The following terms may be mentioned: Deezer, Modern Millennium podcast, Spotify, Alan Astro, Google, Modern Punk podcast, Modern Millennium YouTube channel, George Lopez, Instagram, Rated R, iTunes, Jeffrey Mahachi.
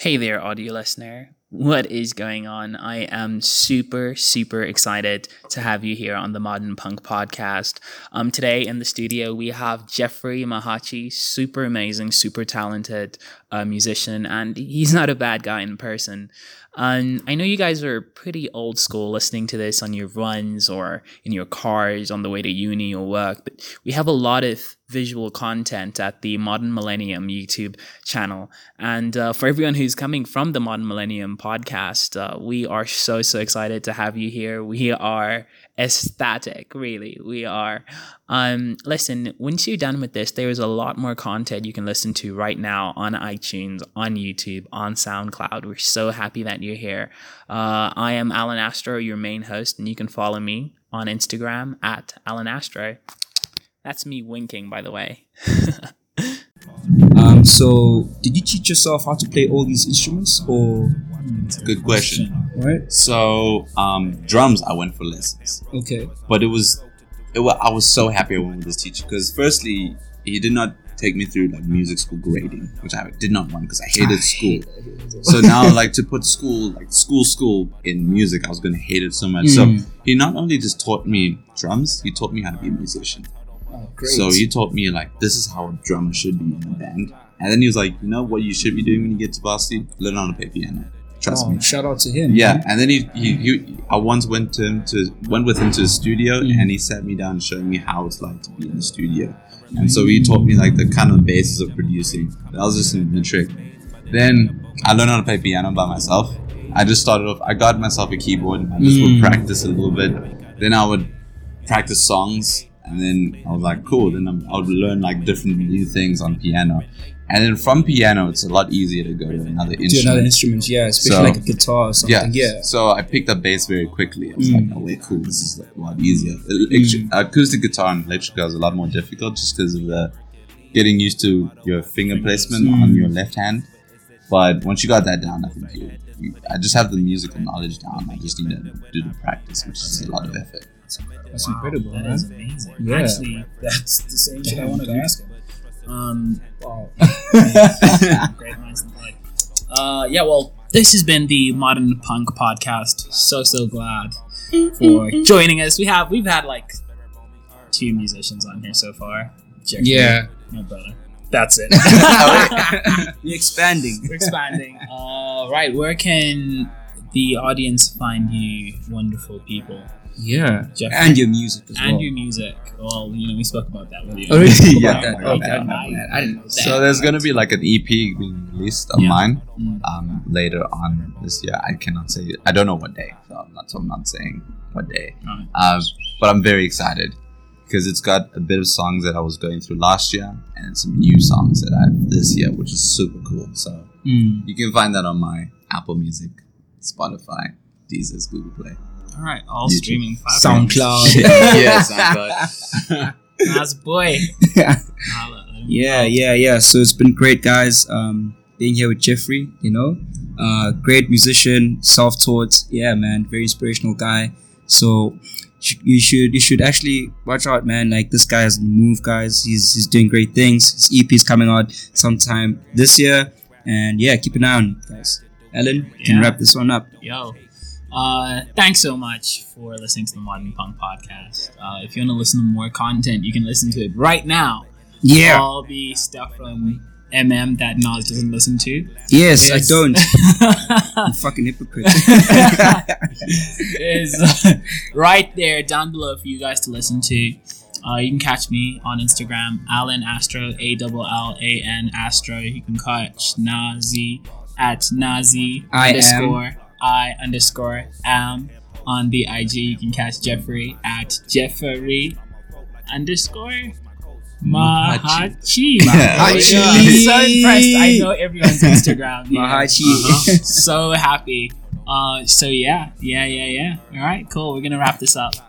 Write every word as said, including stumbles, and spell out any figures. Hey there, audio listener. What is going on? I am super, super excited to have you here on the Modern Punk podcast. Um, today in the studio, we have Jeffrey Mahachi, super amazing, super talented uh, musician, and he's not a bad guy in person. Um, I know you guys are pretty old school listening to this on your runs or in your cars on the way to uni or work, but we have a lot of visual content at the Modern Millennium YouTube channel. And uh, for everyone who's coming from the Modern Millennium podcast, uh, we are so, so excited to have you here. We are ecstatic, really. We are. Um, listen, once you're done with this, there is a lot more content you can listen to right now on iTunes, on YouTube, on SoundCloud. We're so happy that you're here. Uh, I am Alan Astro, your main host, and you can follow me on Instagram at Alan Astro. That's me winking, by the way. um, so, did you teach yourself how to play all these instruments, or? Good question. Right. So, um, drums, I went for lessons. Okay. But it was, it was I was so happy I went with this teacher because, firstly, he did not take me through like music school grading, which I did not want because I hated I school. Hate I hated so now, like to put school, like school, school in music, I was gonna hate it so much. Mm. So he not only just taught me drums, he taught me how to be a musician. Oh, great. So he taught me like this is how a drummer should be in a band, and then he was like, you know what you should be doing when you get to varsity? Learn how to play piano. Trust oh, me. Shout out to him. Yeah, man. And then he, he, he, I once went to him to went with him to the studio, mm. and he sat me down and showed me how it's like to be in the studio, and so he taught me like the kind of basis of producing. That was just a trick. Then I learned how to play piano by myself. I just started off. I got myself a keyboard. And I just mm. would practice a little bit. Then I would practice songs. And then I was like, cool, then I'm, I would learn like different new things on piano. And then from piano, it's a lot easier to go to another instrument. To another instrument, yeah, especially so, like a guitar or something. Yeah. yeah. So I picked up bass very quickly. I was mm. like, oh wait, cool, this is like a lot easier. Mm. Acoustic guitar and electric guitar is a lot more difficult just because of the getting used to your finger placement mm. on your left hand. But once you got that down, I think you, you, I just have the musical knowledge down. I just need to do the practice, which is a lot of effort. That's wow, incredible. That man. Is amazing. Yeah. Actually, that's the same shit I wanted to ask. Um, wow. Great minds in the play. Uh, yeah, well, this has been the Modern Punk podcast. So, so glad for joining us. We have, we've had like two musicians on here so far. Jeffrey, yeah. My brother. That's it. We're expanding. We're expanding. Uh, right, where can the audience find you wonderful people? Yeah, Jeffrey. And your music as and well. And your music. Well, you know, we spoke about that with you. Oh, really? Yeah. That, oh, that, I, I didn't know that. So there's going to be like an E P being released of yeah. mine um, later on this year. I cannot say, I don't know what day, so I'm not, so I'm not saying what day. Right. Uh, but I'm very excited because it's got a bit of songs that I was going through last year and some new songs that I have this year, which is super cool. So mm. you can find that on my Apple Music, Spotify, Deezer, Google Play. All right, all YouTube. Streaming platforms. SoundCloud. yeah, SoundCloud. Nice boy. Yeah. yeah, yeah, yeah. So it's been great, guys, um, being here with Jeffrey, you know. Uh, great musician, self-taught. Yeah, man, very inspirational guy. So sh- you should you should actually watch out, man. Like, this guy has moved, guys. He's, he's doing great things. His E P is coming out sometime this year. And, yeah, keep an eye on him, guys. Ellen, yeah. Can wrap this one up. Yo. Uh, thanks so much for listening to the Modern Punk podcast. Uh, if you want to listen to more content, you can listen to it right now. Yeah. All the stuff from M M that Nas doesn't listen to. Yes, I don't. I'm a fucking hypocrite. Is uh, right there down below for you guys to listen to. Uh, you can catch me on Instagram, Alan Astro, A L L A N Astro. You can catch Nazi at Nazi I underscore. Am. I underscore am on the I G. You can catch Jeffrey at Jeffrey underscore Mahachi. Mahachi. Mahachi. I'm so impressed. I know everyone's Instagram. Mahachi. Uh-huh. So happy. Uh, so yeah, yeah, yeah, yeah. All right, cool. We're gonna wrap this up.